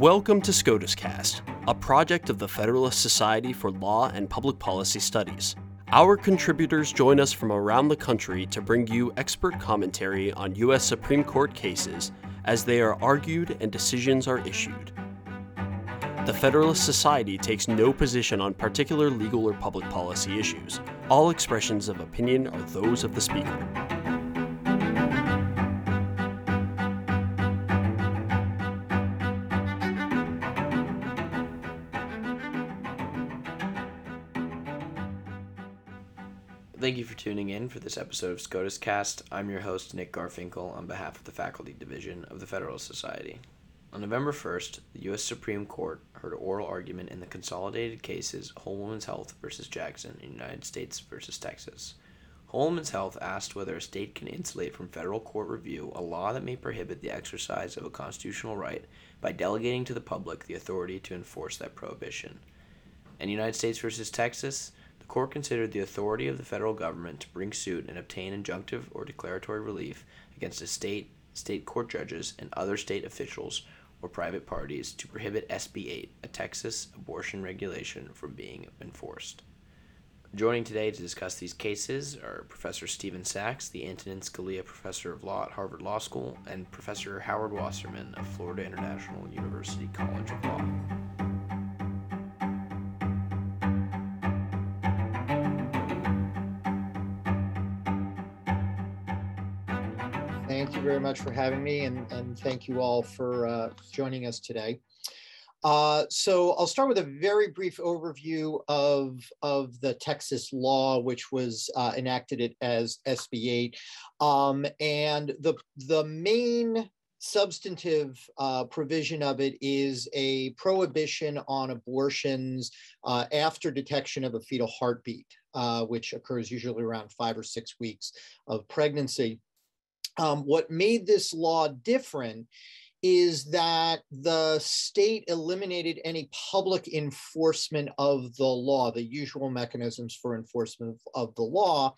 Welcome to SCOTUScast, a project of the Federalist Society for Law and Public Policy Studies. Our contributors join us from around the country to bring you expert commentary on U.S. Supreme Court cases as they are argued and decisions are issued. The Federalist Society takes no position on particular legal or public policy issues. All expressions of opinion are those of the speaker. Thank you for tuning in for this episode of SCOTUScast. I'm your host, Nick Garfinkel, on behalf of the Faculty Division of the Federalist Society. On November 1st, the U.S. Supreme Court heard oral argument in the consolidated cases Whole Woman's Health v. Jackson and United States v. Texas. Whole Woman's Health asked whether a state can insulate from federal court review a law that may prohibit the exercise of a constitutional right by delegating to the public the authority to enforce that prohibition. In United States v. Texas, the court considered the authority of the federal government to bring suit and obtain injunctive or declaratory relief against a state, state court judges, and other state officials or private parties to prohibit SB 8, a Texas abortion regulation, from being enforced. Joining today to discuss these cases are Professor Stephen Sachs, the Antonin Scalia Professor of Law at Harvard Law School, and Professor Howard Wasserman of Florida International University College of Law. Thank you very much for having me, and thank you all for joining us today. So I'll start with a very brief overview of the Texas law, which was enacted as SB 8. And the main substantive provision of it is a prohibition on abortions after detection of a fetal heartbeat, which occurs usually around 5 or 6 weeks of pregnancy. What made this law different is that the state eliminated any public enforcement of the law, the usual mechanisms for enforcement of the law,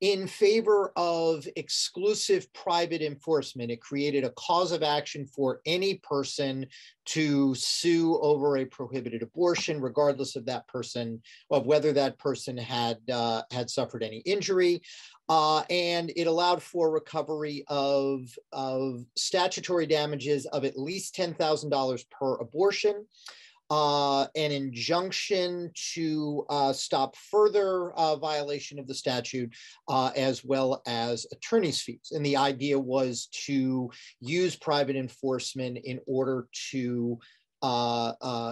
in favor of exclusive private enforcement. It created a cause of action for any person to sue over a prohibited abortion, regardless of that person, of whether that person had suffered any injury. And it allowed for recovery of statutory damages of at least $10,000 per abortion, an injunction to stop further violation of the statute, as well as attorney's fees. And the idea was to use private enforcement in order to as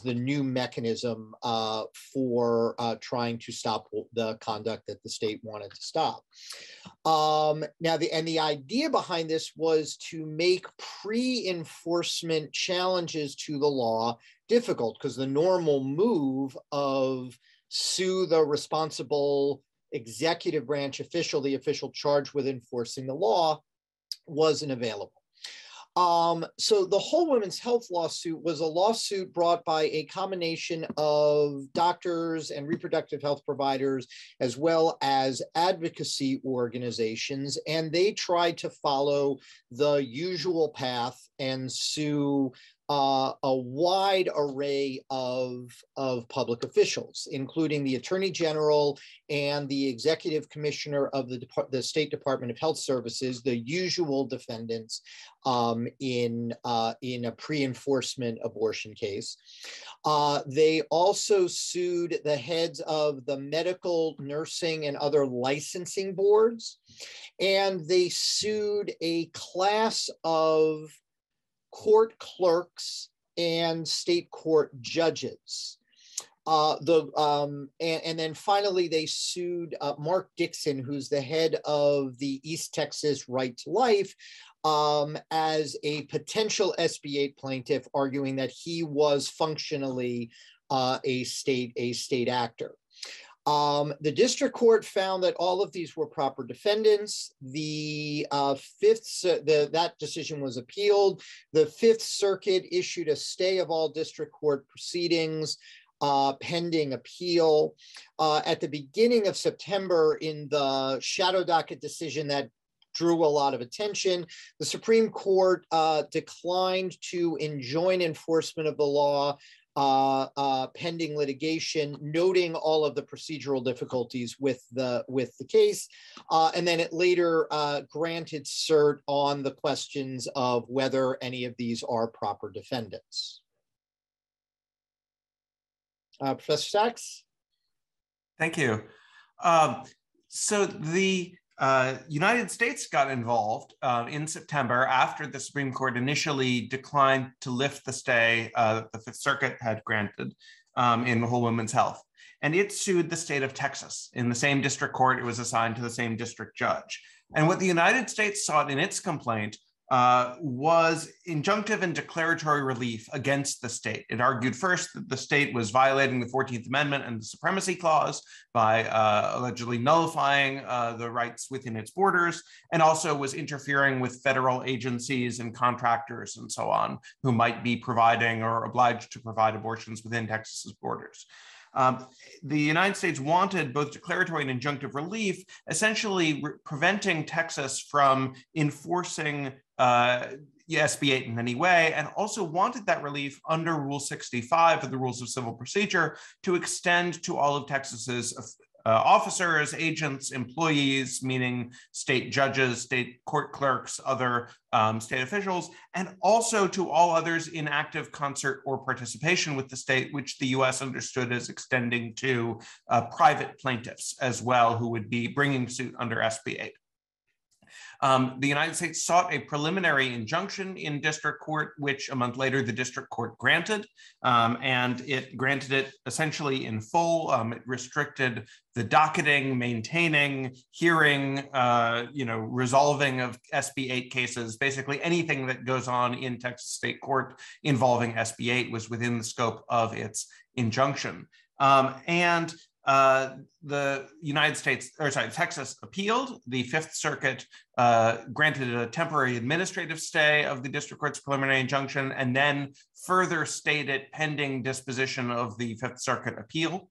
the new mechanism for trying to stop the conduct that the state wanted to stop. Now, the idea behind this was to make pre-enforcement challenges to the law difficult, because the normal move of sue the responsible executive branch official, the official charged with enforcing the law, wasn't available. So the Whole Woman's Health lawsuit was a lawsuit brought by a combination of doctors and reproductive health providers, as well as advocacy organizations, and they tried to follow the usual path and sue a wide array of public officials, including the Attorney General and the Executive Commissioner of the State Department of Health Services, the usual defendants in a pre-enforcement abortion case. They also sued the heads of the medical, nursing, and other licensing boards, and they sued a class of court clerks and state court judges. Then finally, they sued Mark Dixon, who's the head of the East Texas Right to Life, as a potential SB 8 plaintiff, arguing that he was functionally a state actor. The district court found that all of these were proper defendants. That decision was appealed. The Fifth Circuit issued a stay of all district court proceedings pending appeal. At the beginning of September, in the shadow docket decision that drew a lot of attention. The Supreme Court declined to enjoin enforcement of the law pending litigation, noting all of the procedural difficulties with the case, and then it later granted cert on the questions of whether any of these are proper defendants. Professor Sachs? Thank you. So the United States got involved in September after the Supreme Court initially declined to lift the stay that the Fifth Circuit had granted in Whole Woman's Health. And it sued the state of Texas in the same district court. It was assigned to the same district judge. And what the United States sought in its complaint was injunctive and declaratory relief against the state. It argued first that the state was violating the 14th Amendment and the Supremacy Clause by allegedly nullifying the rights within its borders, and also was interfering with federal agencies and contractors and so on, who might be providing or obliged to provide abortions within Texas's borders. The United States wanted both declaratory and injunctive relief, essentially preventing Texas from enforcing SB 8 in any way, and also wanted that relief under Rule 65 of the Rules of Civil Procedure to extend to all of Texas's officers, agents, employees, meaning state judges, state court clerks, other state officials, and also to all others in active concert or participation with the state, which the US understood as extending to private plaintiffs as well, who would be bringing suit under SB 8. The United States sought a preliminary injunction in district court, which a month later the district court granted, and it granted it essentially in full. It restricted the docketing, maintaining, hearing, resolving of SB 8 cases. Basically anything that goes on in Texas state court involving SB 8 was within the scope of its injunction. The United States, or sorry, Texas appealed. The Fifth Circuit granted a temporary administrative stay of the district court's preliminary injunction, and then further stayed it pending disposition of the Fifth Circuit appeal.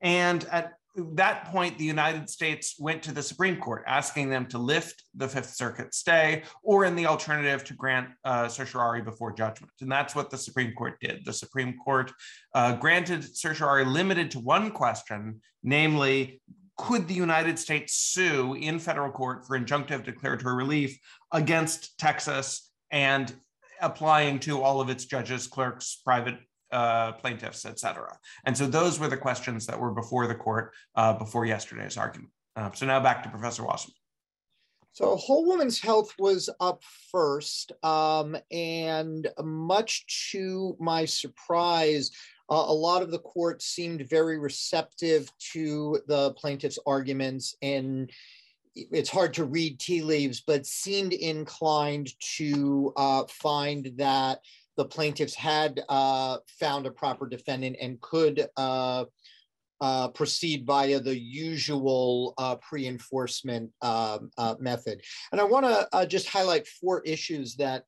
And at that point, the United States went to the Supreme Court, asking them to lift the Fifth Circuit stay, or in the alternative, to grant certiorari before judgment. And that's what the Supreme Court did. The Supreme Court granted certiorari limited to one question, namely, could the United States sue in federal court for injunctive declaratory relief against Texas and applying to all of its judges, clerks, private plaintiffs, et cetera. And so those were the questions that were before the court before yesterday's argument. So now back to Professor Wasserman. So Whole Woman's Health was up first, and much to my surprise, a lot of the court seemed very receptive to the plaintiff's arguments, and it's hard to read tea leaves, but seemed inclined to find that the plaintiffs had found a proper defendant and could proceed via the usual pre-enforcement method. And I want to just highlight four issues that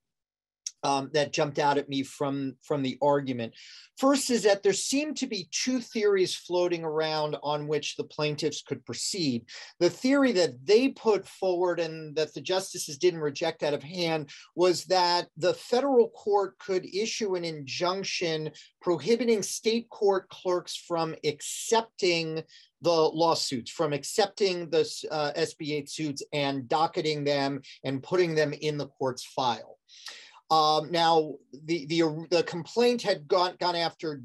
that jumped out at me from the argument. First is that there seemed to be two theories floating around on which the plaintiffs could proceed. The theory that they put forward and that the justices didn't reject out of hand was that the federal court could issue an injunction prohibiting state court clerks from accepting the lawsuits, from accepting the SB 8 suits and docketing them and putting them in the court's file. Now, the complaint had gone after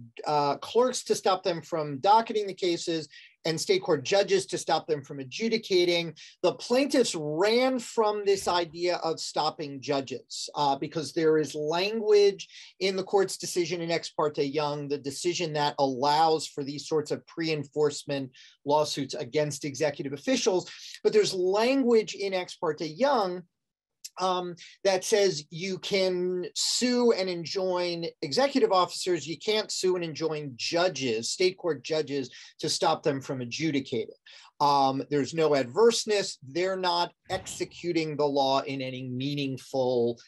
clerks to stop them from docketing the cases and state court judges to stop them from adjudicating. The plaintiffs ran from this idea of stopping judges because there is language in the court's decision in Ex parte Young, the decision that allows for these sorts of pre-enforcement lawsuits against executive officials. But there's language in Ex parte Young that says you can sue and enjoin executive officers, you can't sue and enjoin judges, state court judges, to stop them from adjudicating. There's no adverseness. They're not executing the law in any meaningful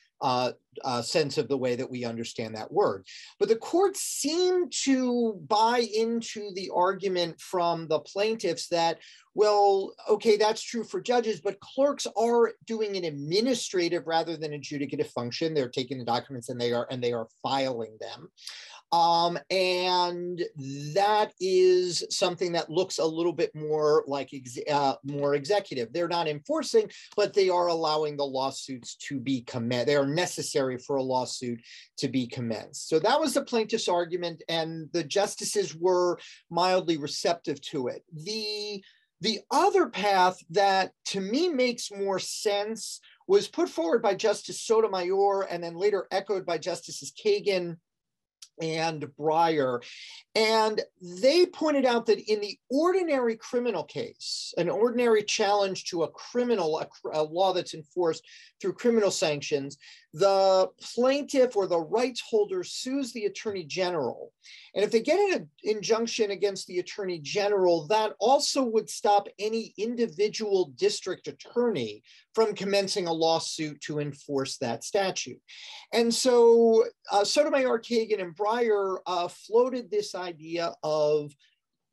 sense of the way that we understand that word. But the court seemed to buy into the argument from the plaintiffs that, well, okay, that's true for judges, but clerks are doing an administrative rather than adjudicative function. They're taking the documents and they are filing them. And that is something that looks a little bit more like more executive. They're not enforcing, but they are allowing the lawsuits to be commenced. They are necessary for a lawsuit to be commenced. So that was the plaintiff's argument, and the justices were mildly receptive to it. The other path that to me makes more sense was put forward by Justice Sotomayor and then later echoed by Justices Kagan and Breyer. And they pointed out that in the ordinary criminal case, an ordinary challenge to a law that's enforced through criminal sanctions, the plaintiff or the rights holder sues the attorney general. And if they get an injunction against the attorney general, that also would stop any individual district attorney from commencing a lawsuit to enforce that statute. And so Sotomayor, Kagan, and Breyer floated this idea of,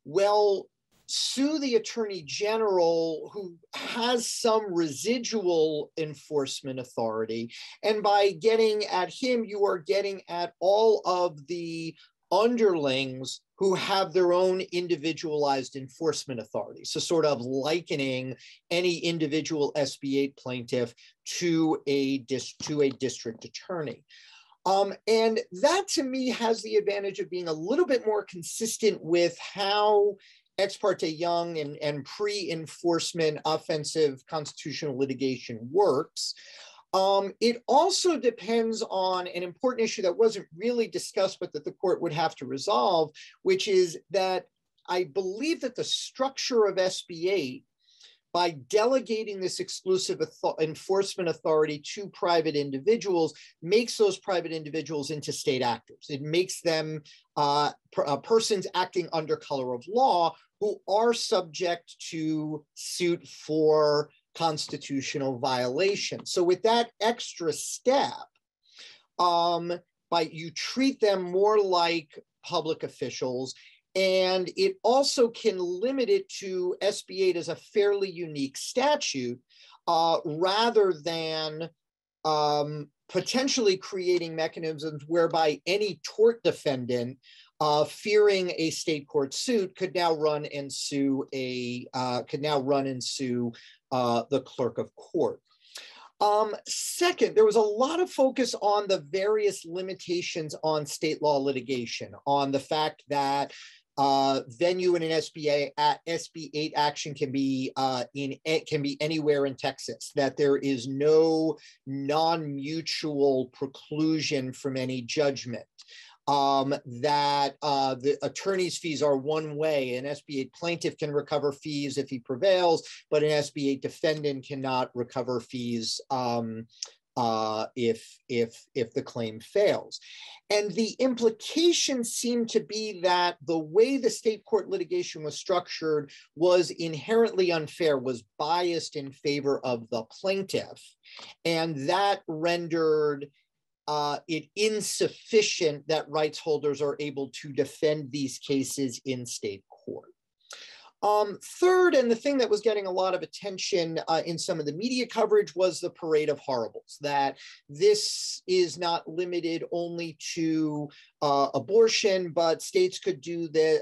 well, sue the attorney general who has some residual enforcement authority. And by getting at him, you are getting at all of the underlings who have their own individualized enforcement authority. So sort of likening any individual SB 8 plaintiff to a district attorney. And that to me has the advantage of being a little bit more consistent with how Ex parte Young and pre-enforcement offensive constitutional litigation works. It also depends on an important issue that wasn't really discussed, but that the court would have to resolve, which is that I believe that the structure of SB 8, by delegating this exclusive enforcement authority to private individuals, makes those private individuals into state actors. It makes them persons acting under color of law who are subject to suit for constitutional violation. So with that extra step, you treat them more like public officials, and it also can limit it to SB 8 as a fairly unique statute rather than potentially creating mechanisms whereby any tort defendant fearing a state court suit could now run and sue the clerk of court. Second, there was a lot of focus on the various limitations on state law litigation, on the fact that venue in an SB 8 action can be anywhere in Texas, that there is no non-mutual preclusion from any judgment, that the attorney's fees are one way. An SB 8 plaintiff can recover fees if he prevails, but an SB 8 defendant cannot recover fees if the claim fails. And the implication seemed to be that the way the state court litigation was structured was inherently unfair, was biased in favor of the plaintiff. And that rendered it insufficient that rights holders are able to defend these cases in state court. Third, and the thing that was getting a lot of attention in some of the media coverage was the parade of horribles, that this is not limited only to abortion, but states could do this,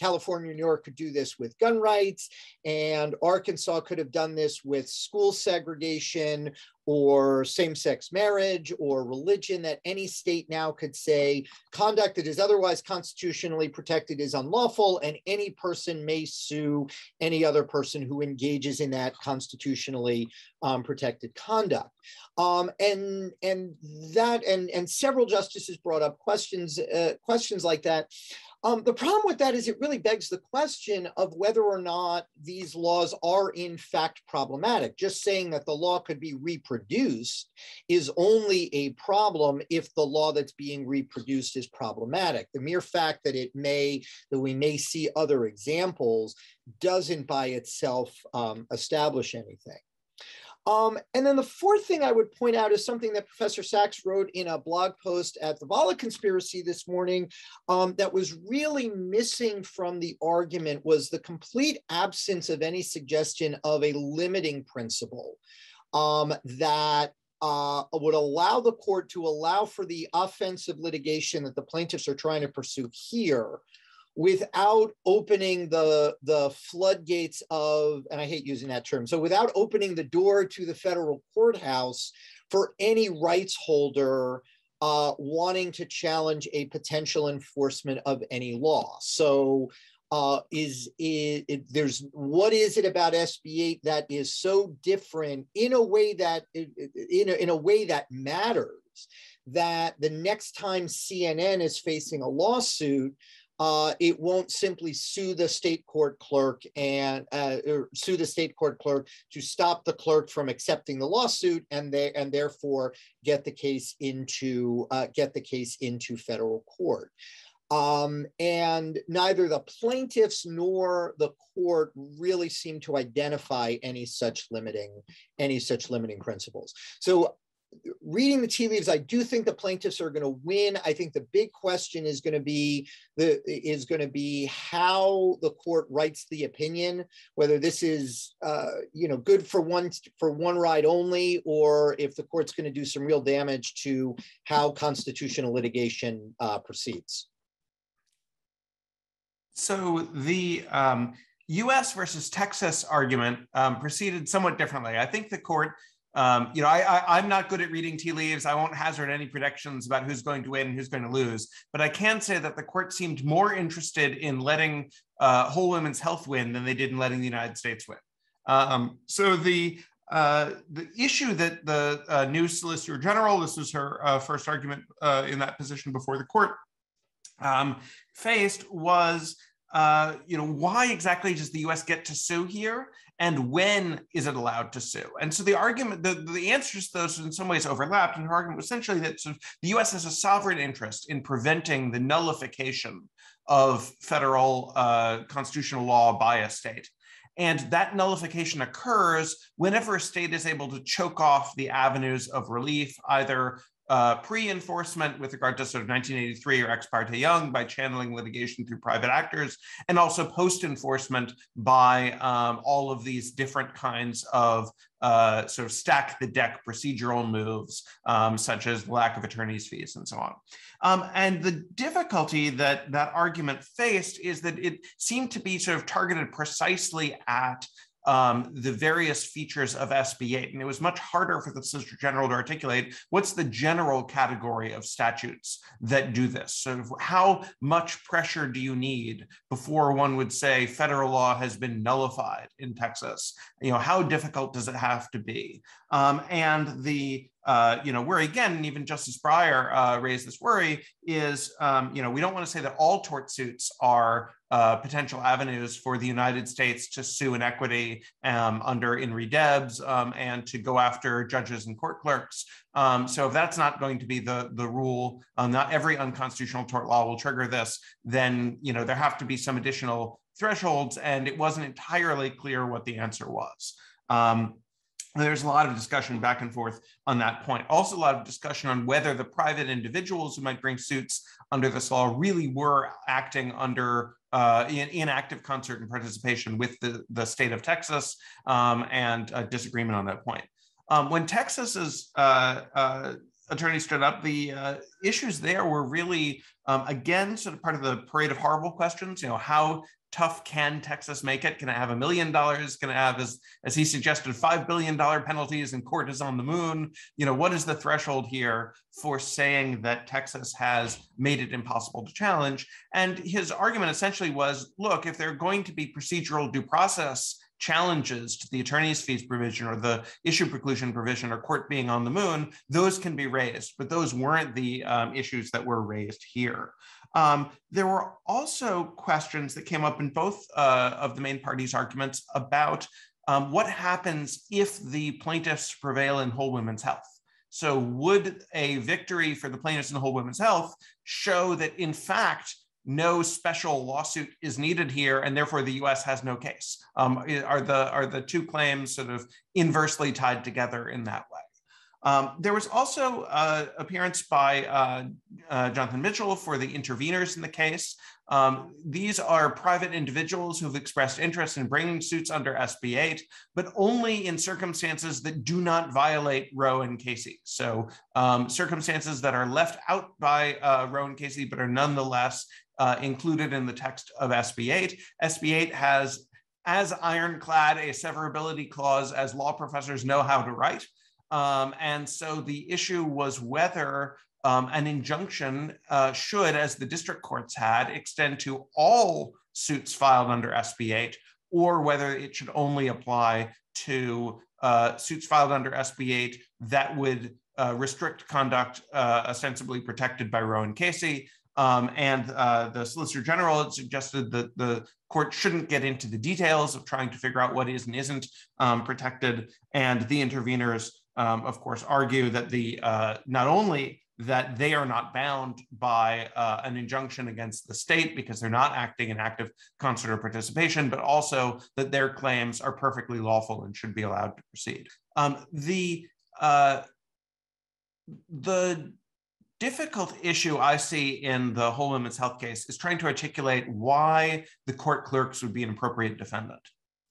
California, New York could do this with gun rights, and Arkansas could have done this with school segregation or same-sex marriage or religion, that any state now could say conduct that is otherwise constitutionally protected is unlawful, and any person may sue any other person who engages in that constitutionally protected conduct. And several justices brought up questions like that. The problem with that is it really begs the question of whether or not these laws are in fact problematic. Just saying that the law could be reproduced is only a problem if the law that's being reproduced is problematic. The mere fact that we may see other examples doesn't by itself establish anything. And then the fourth thing I would point out is something that Professor Sachs wrote in a blog post at the Volokh Conspiracy this morning that was really missing from the argument was the complete absence of any suggestion of a limiting principle that would allow the court to allow for the offensive litigation that the plaintiffs are trying to pursue here, without opening the floodgates of, and I hate using that term, so without opening the door to the federal courthouse for any rights holder wanting to challenge a potential enforcement of any law. So what is it about SB 8 that is so different in a way that matters, that the next time CNN is facing a lawsuit, it won't simply sue the state court clerk and sue the state court clerk to stop the clerk from accepting the lawsuit, and therefore get the case into federal court. And neither the plaintiffs nor the court really seem to identify any such limiting principles. So, reading the tea leaves, I do think the plaintiffs are going to win. I think the big question is going to be how the court writes the opinion, whether this is good for one ride only, or if the court's going to do some real damage to how constitutional litigation proceeds. So the U.S. versus Texas argument proceeded somewhat differently. I think the court. I'm not good at reading tea leaves. I won't hazard any predictions about who's going to win and who's going to lose. But I can say that the court seemed more interested in letting Whole Woman's Health win than they did in letting the United States win. So the issue that the new Solicitor General, this was her first argument in that position before the court, faced was, why exactly does the U.S. get to sue here? And when is it allowed to sue? And so the argument, the answers to those in some ways overlapped, and her argument was essentially that sort of the US has a sovereign interest in preventing the nullification of federal constitutional law by a state. And that nullification occurs whenever a state is able to choke off the avenues of relief, either pre-enforcement with regard to sort of 1983 or Ex parte Young by channeling litigation through private actors, and also post-enforcement by all of these different kinds of sort of stack the deck procedural moves, such as lack of attorney's fees and so on. And the difficulty that that argument faced is that it seemed to be sort of targeted precisely at the various features of SB 8. And it was much harder for the Solicitor General to articulate what's the general category of statutes that do this. So how much pressure do you need before one would say federal law has been nullified in Texas? How difficult does it have to be? And the where again, and even Justice Breyer raised this worry is, we don't want to say that all tort suits are potential avenues for the United States to sue in equity under in re debs and to go after judges and court clerks. So if that's not going to be the rule, not every unconstitutional tort law will trigger this, then there have to be some additional thresholds, and it wasn't entirely clear what the answer was. There's a lot of discussion back and forth on that point. Also, a lot of discussion on whether the private individuals who might bring suits under this law really were acting under in active concert and participation with the state of Texas, and a disagreement on that point. When Texas's attorney stood up, the issues there were really, again, sort of part of the parade of horrible questions. How tough can Texas make it? Can it have $1 million? Can it have, as he suggested, $5 billion penalties and court is on the moon? What is the threshold here for saying that Texas has made it impossible to challenge? And his argument essentially was, look, if they're going to be procedural due process challenges to the attorney's fees provision or the issue preclusion provision or court being on the moon, those can be raised, but those weren't the issues that were raised here. There were also questions that came up in both of the main parties' arguments about what happens if the plaintiffs prevail in Whole Woman's Health. So would a victory for the plaintiffs in Whole Woman's Health show that, in fact, no special lawsuit is needed here, and therefore the U.S. has no case? Are the two claims sort of inversely tied together in that way? There was also appearance by Jonathan Mitchell for the interveners in the case. These are private individuals who've expressed interest in bringing suits under SB 8, but only in circumstances that do not violate Roe and Casey. So circumstances that are left out by Roe and Casey, but are nonetheless included in the text of SB 8. SB 8 has as ironclad a severability clause as law professors know how to write. And so the issue was whether an injunction should, as the district courts had, extend to all suits filed under SB 8, or whether it should only apply to suits filed under SB 8 that would restrict conduct ostensibly protected by Roe and Casey. And the Solicitor General had suggested that the court shouldn't get into the details of trying to figure out what is and isn't protected. And the interveners, of course, argue that not only that they are not bound by an injunction against the state because they're not acting in active concert or participation, but also that their claims are perfectly lawful and should be allowed to proceed. The difficult issue I see in the Whole Woman's Health case is trying to articulate why the court clerks would be an appropriate defendant.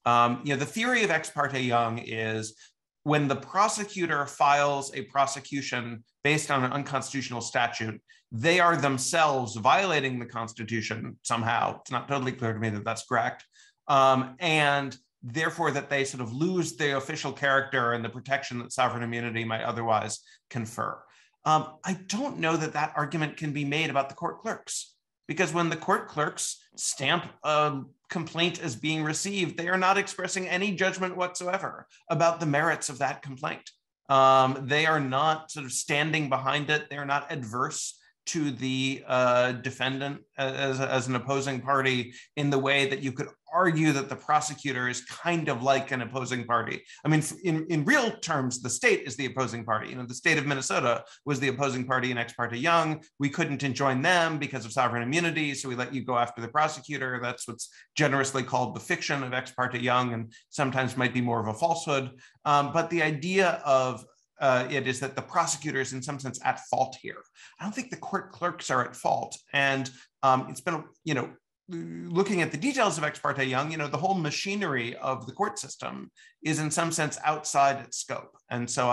The theory of Ex parte Young is when the prosecutor files a prosecution based on an unconstitutional statute, they are themselves violating the Constitution somehow. It's not totally clear to me that that's correct. And therefore that they sort of lose the official character and the protection that sovereign immunity might otherwise confer. I don't know that that argument can be made about the court clerks, because when the court clerks stamp a complaint as being received, they are not expressing any judgment whatsoever about the merits of that complaint. They are not sort of standing behind it. They are not adverse to the defendant as an opposing party in the way that you could argue that the prosecutor is kind of like an opposing party. I mean, in real terms, the state is the opposing party. The state of Minnesota was the opposing party in Ex parte Young. We couldn't enjoin them because of sovereign immunity, so we let you go after the prosecutor. That's what's generously called the fiction of Ex parte Young, and sometimes might be more of a falsehood. But the idea of it is that the prosecutor is in some sense at fault here. I don't think the court clerks are at fault. And it's been, looking at the details of Ex parte Young, the whole machinery of the court system is in some sense outside its scope. And so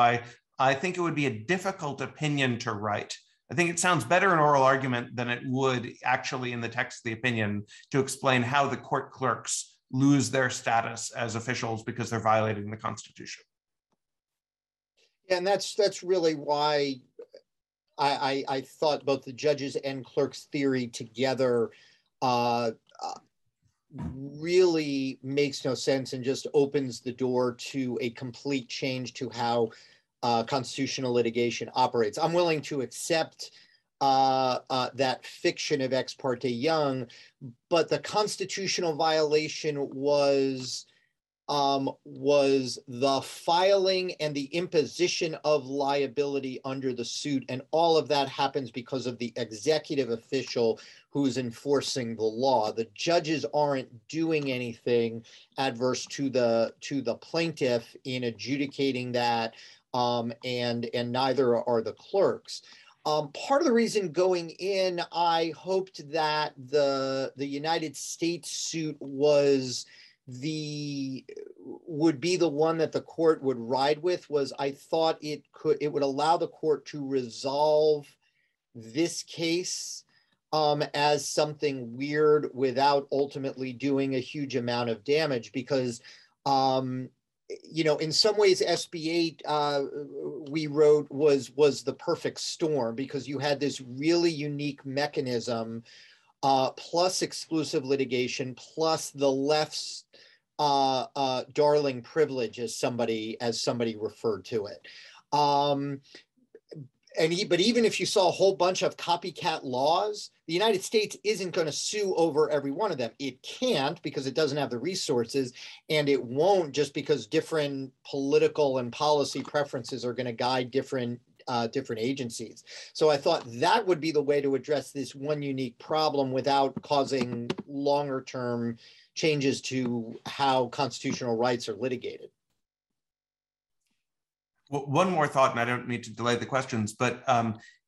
I think it would be a difficult opinion to write. I think it sounds better in oral argument than it would actually in the text of the opinion to explain how the court clerks lose their status as officials because they're violating the Constitution. And that's really why I thought both the judges and clerks theory together really makes no sense and just opens the door to a complete change to how constitutional litigation operates. I'm willing to accept that fiction of Ex parte Young, but the constitutional violation was the filing and the imposition of liability under the suit. And all of that happens because of the executive official who's enforcing the law. The judges aren't doing anything adverse to the plaintiff in adjudicating that, and neither are the clerks. Part of the reason going in, I hoped that the United States suit would be the one that the court would ride with. I thought it would allow the court to resolve this case as something weird without ultimately doing a huge amount of damage, because in some ways SB 8 we wrote was the perfect storm, because you had this really unique mechanism plus exclusive litigation, plus the left's darling privilege, as somebody referred to it. But even if you saw a whole bunch of copycat laws, the United States isn't going to sue over every one of them. It can't, because it doesn't have the resources, and it won't, just because different political and policy preferences are going to guide different agencies. So I thought that would be the way to address this one unique problem without causing longer term changes to how constitutional rights are litigated. Well, one more thought, and I don't mean to delay the questions, but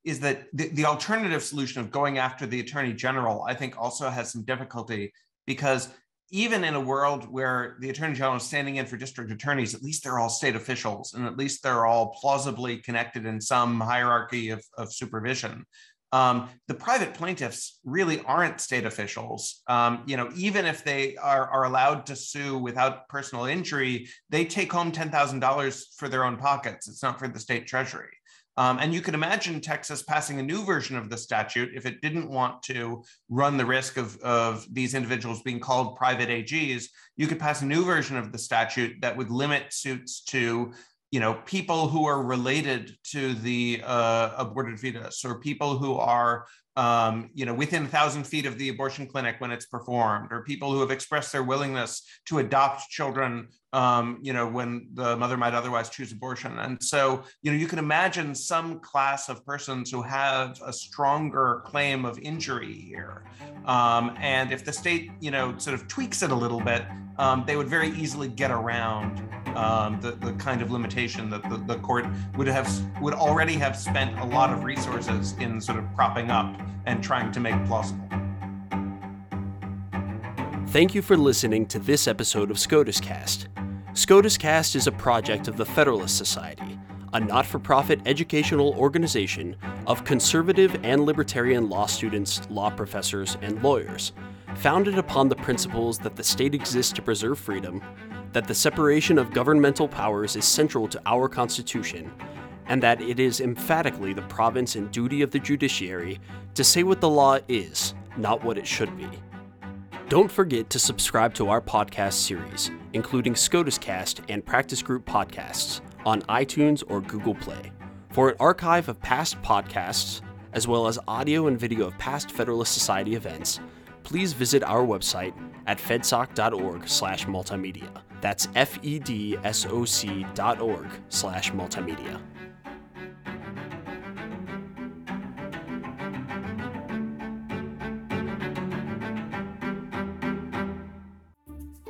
is that the alternative solution of going after the Attorney General, I think, also has some difficulty, because even in a world where the Attorney General is standing in for district attorneys, at least they're all state officials, and at least they're all plausibly connected in some hierarchy of supervision. The private plaintiffs really aren't state officials. Even if they are allowed to sue without personal injury, they take home $10,000 for their own pockets. It's not for the state treasury. And you can imagine Texas passing a new version of the statute if it didn't want to run the risk of these individuals being called private AGs. You could pass a new version of the statute that would limit suits to, people who are related to the aborted fetus, or people who are, within 1,000 feet of the abortion clinic when it's performed, or people who have expressed their willingness to adopt children, when the mother might otherwise choose abortion. And so, you can imagine some class of persons who have a stronger claim of injury here. And if the state, sort of tweaks it a little bit, they would very easily get around the kind of limitation that the court would already have spent a lot of resources in sort of propping up and trying to make plausible. Thank you for listening to this episode of SCOTUScast. SCOTUScast is a project of the Federalist Society, a not-for-profit educational organization of conservative and libertarian law students, law professors, and lawyers, founded upon the principles that the state exists to preserve freedom, that the separation of governmental powers is central to our Constitution, and that it is emphatically the province and duty of the judiciary to say what the law is, not what it should be. Don't forget to subscribe to our podcast series, including SCOTUScast and Practice Group podcasts, on iTunes or Google Play. For an archive of past podcasts, as well as audio and video of past Federalist Society events, please visit our website at fedsoc.org/multimedia. That's FEDSOC.org/multimedia.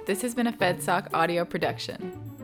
This has been a FedSoc audio production.